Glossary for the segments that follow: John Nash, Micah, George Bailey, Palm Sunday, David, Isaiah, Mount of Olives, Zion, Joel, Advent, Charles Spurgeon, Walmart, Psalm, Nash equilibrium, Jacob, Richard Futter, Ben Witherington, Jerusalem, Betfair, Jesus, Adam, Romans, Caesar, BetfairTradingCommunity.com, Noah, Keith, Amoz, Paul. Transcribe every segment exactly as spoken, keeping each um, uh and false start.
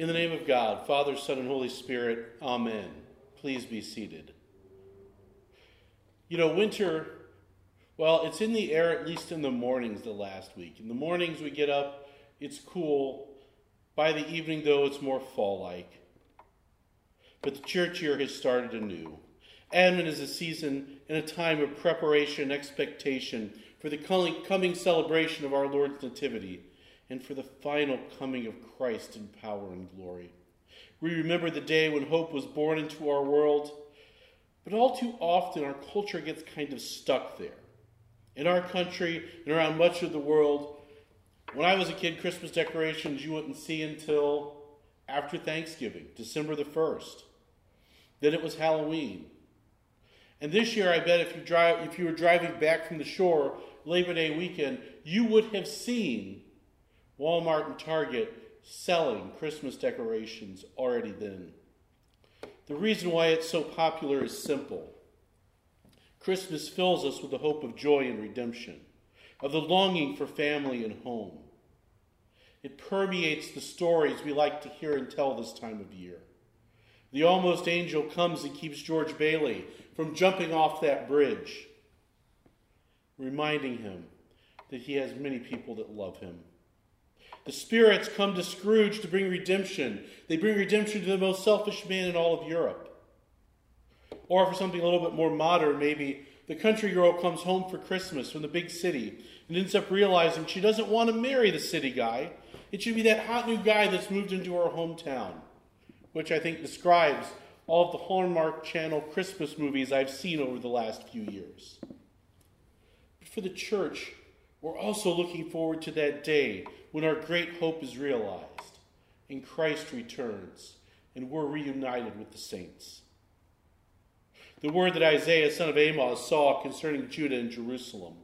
In the name of God, Father, Son, and Holy Spirit, amen. Please be seated. You know, winter, well, it's in the air, at least in the mornings the last week. In the mornings we get up, it's cool. By the evening, though, it's more fall-like. But the church year has started anew. Advent is a season and a time of preparation and expectation for the coming celebration of our Lord's Nativity and for the final coming of Christ in power and glory. We remember the day when hope was born into our world, but all too often our culture gets kind of stuck there. In our country and around much of the world, when I was a kid, Christmas decorations you wouldn't see until after Thanksgiving, December the first. Then it was Halloween. And this year, I bet if you drive, if you were driving back from the shore Labor Day weekend, you would have seen Walmart and Target selling Christmas decorations already then. The reason why it's so popular is simple. Christmas fills us with the hope of joy and redemption, of the longing for family and home. It permeates the stories we like to hear and tell this time of year. The almost angel comes and keeps George Bailey from jumping off that bridge, reminding him that he has many people that love him. The spirits come to Scrooge to bring redemption. They bring redemption to the most selfish man in all of Europe. Or for something a little bit more modern, maybe, the country girl comes home for Christmas from the big city and ends up realizing she doesn't want to marry the city guy. It should be that hot new guy that's moved into her hometown, which I think describes all of the Hallmark Channel Christmas movies I've seen over the last few years. But for the church, we're also looking forward to that day when our great hope is realized and Christ returns and we're reunited with the saints. The word that Isaiah, son of Amoz, saw concerning Judah and Jerusalem.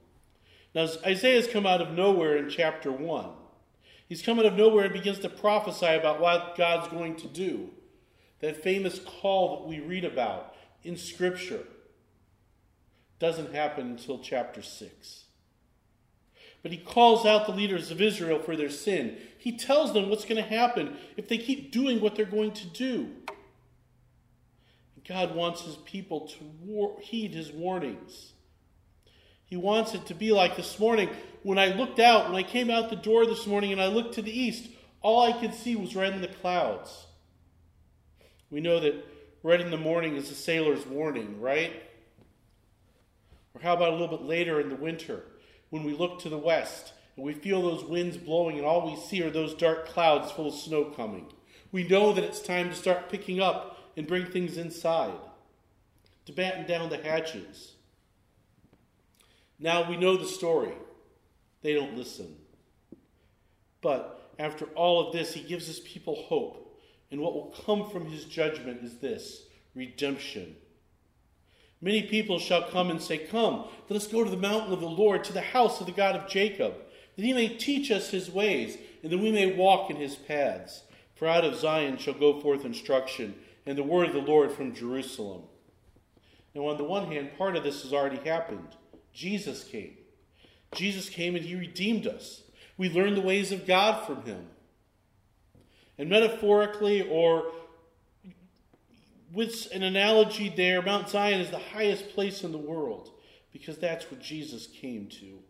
Now, Isaiah's come out of nowhere in chapter one. He's come out of nowhere and begins to prophesy about what God's going to do. That famous call that we read about in Scripture doesn't happen until chapter six. But he calls out the leaders of Israel for their sin. He tells them what's going to happen if they keep doing what they're going to do. God wants his people to war- heed his warnings. He wants it to be like this morning. When I looked out, when I came out the door this morning and I looked to the east, all I could see was red in the clouds. We know that red in the morning is a sailor's warning, right? Or how about a little bit later in the winter, when we look to the west and we feel those winds blowing and all we see are those dark clouds full of snow coming. We know that it's time to start picking up and bring things inside, to batten down the hatches. Now we know the story. They don't listen. But after all of this, he gives his people hope. And what will come from his judgment is this, redemption. Many people shall come and say, "Come, let us go to the mountain of the Lord, to the house of the God of Jacob, that he may teach us his ways, and that we may walk in his paths. For out of Zion shall go forth instruction, and the word of the Lord from Jerusalem." Now, on the one hand, part of this has already happened. Jesus came. Jesus came and he redeemed us. We learned the ways of God from him. And metaphorically, or with an analogy there, Mount Zion is the highest place in the world because that's what Jesus came to.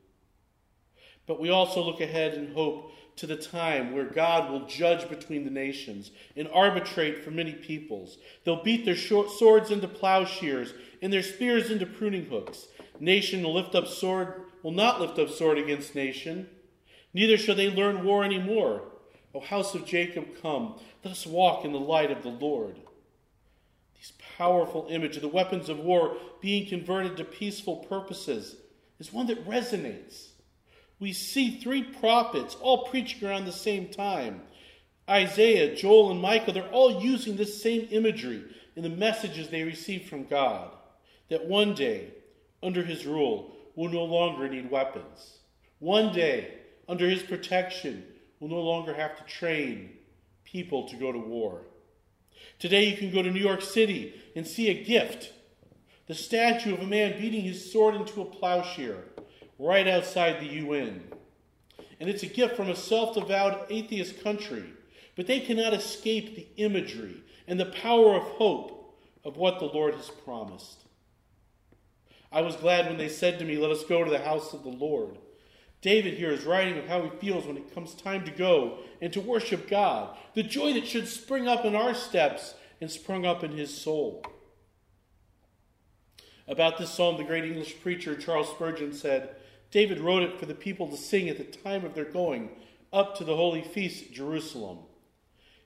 But we also look ahead in hope to the time where God will judge between the nations and arbitrate for many peoples. They'll beat their short swords into plowshares and their spears into pruning hooks. Nation will lift up sword, will not lift up sword against nation. Neither shall they learn war anymore. O house of Jacob, come, let us walk in the light of the Lord. This powerful image of the weapons of war being converted to peaceful purposes is one that resonates. We see three prophets all preaching around the same time. Isaiah, Joel, and Micah, they're all using this same imagery in the messages they received from God. That one day, under his rule, we'll no longer need weapons. One day, under his protection, we'll no longer have to train people to go to war. Today you can go to New York City and see a gift. The statue of a man beating his sword into a plowshare, right outside the U N. And it's a gift from a self-avowed atheist country But they cannot escape the imagery and the power of hope of what the Lord has promised. I was glad when they said to me, "Let us go to the house of the Lord." David here is writing of how he feels when it comes time to go and to worship God, the joy that should spring up in our steps and sprung up in his soul. About this psalm, the great English preacher Charles Spurgeon said, "David wrote it for the people to sing at the time of their going up to the holy feast at Jerusalem.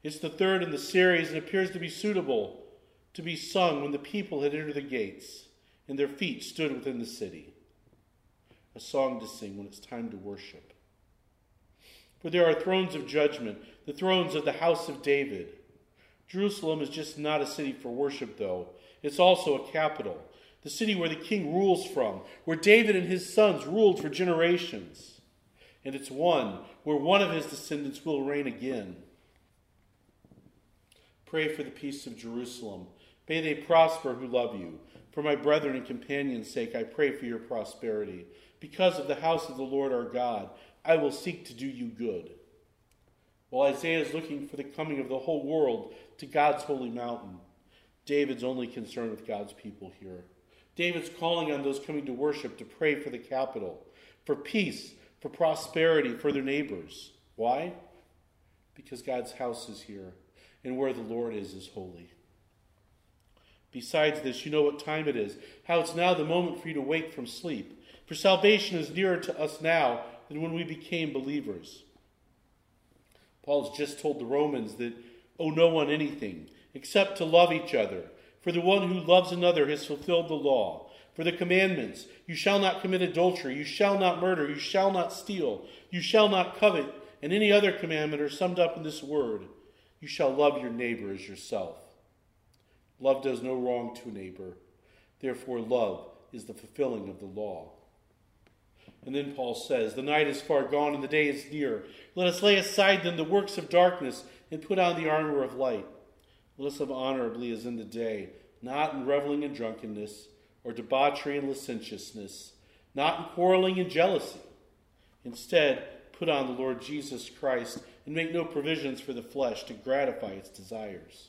It's the third in the series and appears to be suitable to be sung when the people had entered the gates and their feet stood within the city." A song to sing when it's time to worship. For there are thrones of judgment, the thrones of the house of David. Jerusalem is just not a city for worship, though. It's also a capital, the city where the king rules from, where David and his sons ruled for generations. And it's one where one of his descendants will reign again. Pray for the peace of Jerusalem. May they prosper who love you. For my brethren and companions' sake, I pray for your prosperity. Because of the house of the Lord our God, I will seek to do you good. While Isaiah is looking for the coming of the whole world to God's holy mountain, David's only concerned with God's people here. David's calling on those coming to worship to pray for the capital, for peace, for prosperity, for their neighbors. Why? Because God's house is here, and where the Lord is is holy. Besides this, you know what time it is, how it's now the moment for you to wake from sleep. For salvation is nearer to us now than when we became believers. Paul has just told the Romans that owe no one anything except to love each other. For the one who loves another has fulfilled the law. For the commandments, you shall not commit adultery, you shall not murder, you shall not steal, you shall not covet, and any other commandment are summed up in this word, you shall love your neighbor as yourself. Love does no wrong to a neighbor. Therefore, love is the fulfilling of the law. And then Paul says, the night is far gone and the day is near. Let us lay aside then the works of darkness and put on the armor of light. Let us live honorably as in the day, not in reveling and drunkenness, or debauchery and licentiousness, not in quarreling and jealousy. Instead, put on the Lord Jesus Christ and make no provisions for the flesh to gratify its desires.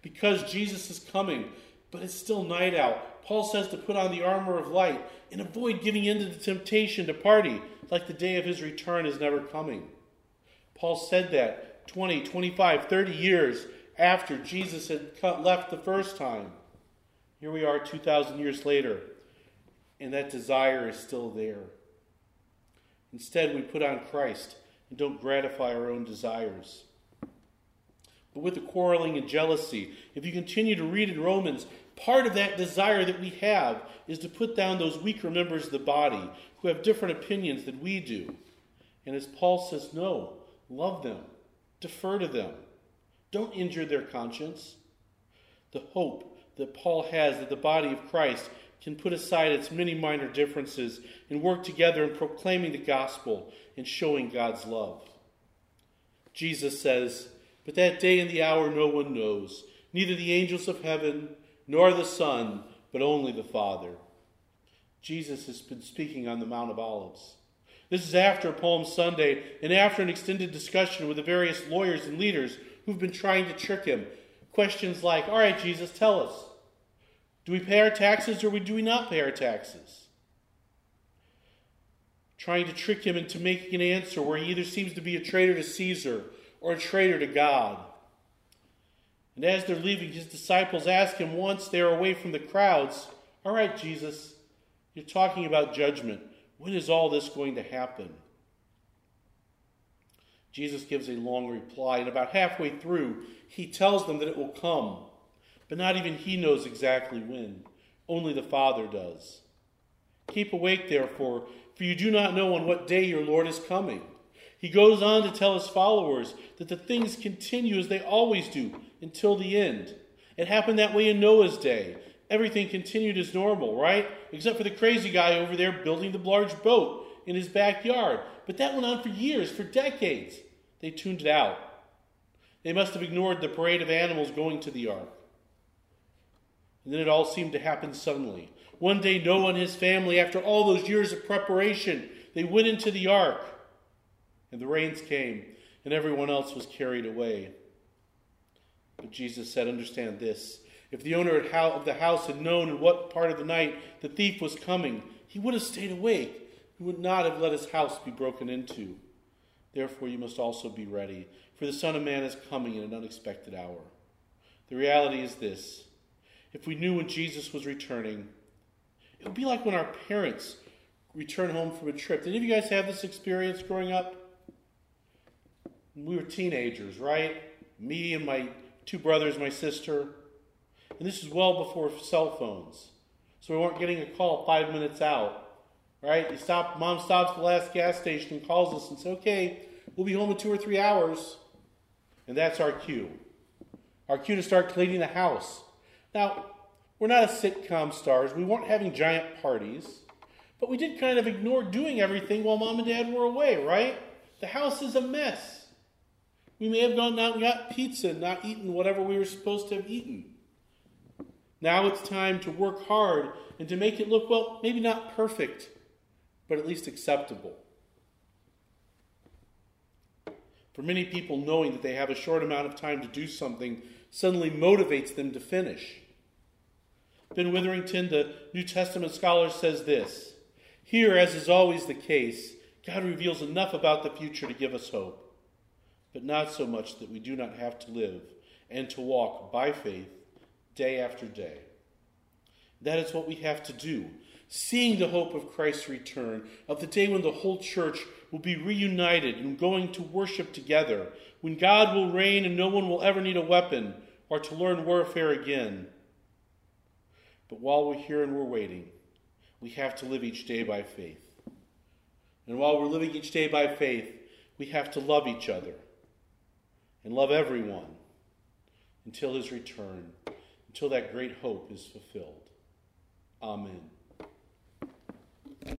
Because Jesus is coming, but it's still night out, Paul says to put on the armor of light and avoid giving in to the temptation to party, like the day of his return is never coming. Paul said that twenty, twenty-five, thirty years after Jesus had left the first time. Here we are two thousand years later, and that desire is still there. Instead, we put on Christ and don't gratify our own desires. But with the quarreling and jealousy, if you continue to read in Romans, part of that desire that we have is to put down those weaker members of the body who have different opinions than we do. And as Paul says, no, love them, defer to them. Don't injure their conscience. The hope that Paul has that the body of Christ can put aside its many minor differences and work together in proclaiming the gospel and showing God's love. Jesus says, but that day and the hour no one knows, neither the angels of heaven nor the Son, but only the Father. Jesus has been speaking on the Mount of Olives. This is after Palm Sunday and after an extended discussion with the various lawyers and leaders who've been trying to trick him. Questions like, all right, Jesus, tell us. Do we pay our taxes or do we not pay our taxes? Trying to trick him into making an answer where he either seems to be a traitor to Caesar or a traitor to God. And as they're leaving, his disciples ask him once they're away from the crowds, all right, Jesus, you're talking about judgment. When is all this going to happen? Jesus gives a long reply, and about halfway through, he tells them that it will come. But not even he knows exactly when. Only the Father does. Keep awake, therefore, for you do not know on what day your Lord is coming. He goes on to tell his followers that the things continue as they always do until the end. It happened that way in Noah's day. Everything continued as normal, right? Except for the crazy guy over there building the large boat in his backyard. But that went on for years, for decades. They tuned it out. They must have ignored the parade of animals going to the ark. And then it all seemed to happen suddenly. One day, Noah and his family, after all those years of preparation, they went into the ark. And the rains came, and everyone else was carried away. But Jesus said, understand this. If the owner of the house had known in what part of the night the thief was coming, he would have stayed awake. He would not have let his house be broken into. Therefore, you must also be ready, for the Son of Man is coming in an unexpected hour. The reality is this. If we knew when Jesus was returning, it would be like when our parents return home from a trip. Did any of you guys have this experience growing up? We were teenagers, right? Me and my two brothers, my sister. And this is well before cell phones. So we weren't getting a call five minutes out, right? You stop, Mom stops at the last gas station and calls us and says, okay, we'll be home in two or three hours. And that's our cue. Our cue to start cleaning the house. Now, we're not a sitcom stars. We weren't having giant parties. But we did kind of ignore doing everything while Mom and Dad were away, right? The house is a mess. We may have gone out and got pizza and not eaten whatever we were supposed to have eaten. Now it's time to work hard and to make it look, well, maybe not perfect, but at least acceptable. For many people, knowing that they have a short amount of time to do something suddenly motivates them to finish. Ben Witherington, the New Testament scholar, says this. Here, as is always the case, God reveals enough about the future to give us hope, but not so much that we do not have to live and to walk by faith day after day. That is what we have to do. Seeing the hope of Christ's return, of the day when the whole church will be reunited and going to worship together, when God will reign and no one will ever need a weapon or to learn warfare again. But while we're here and we're waiting, we have to live each day by faith. And while we're living each day by faith, we have to love each other and love everyone until his return, until that great hope is fulfilled. Amen.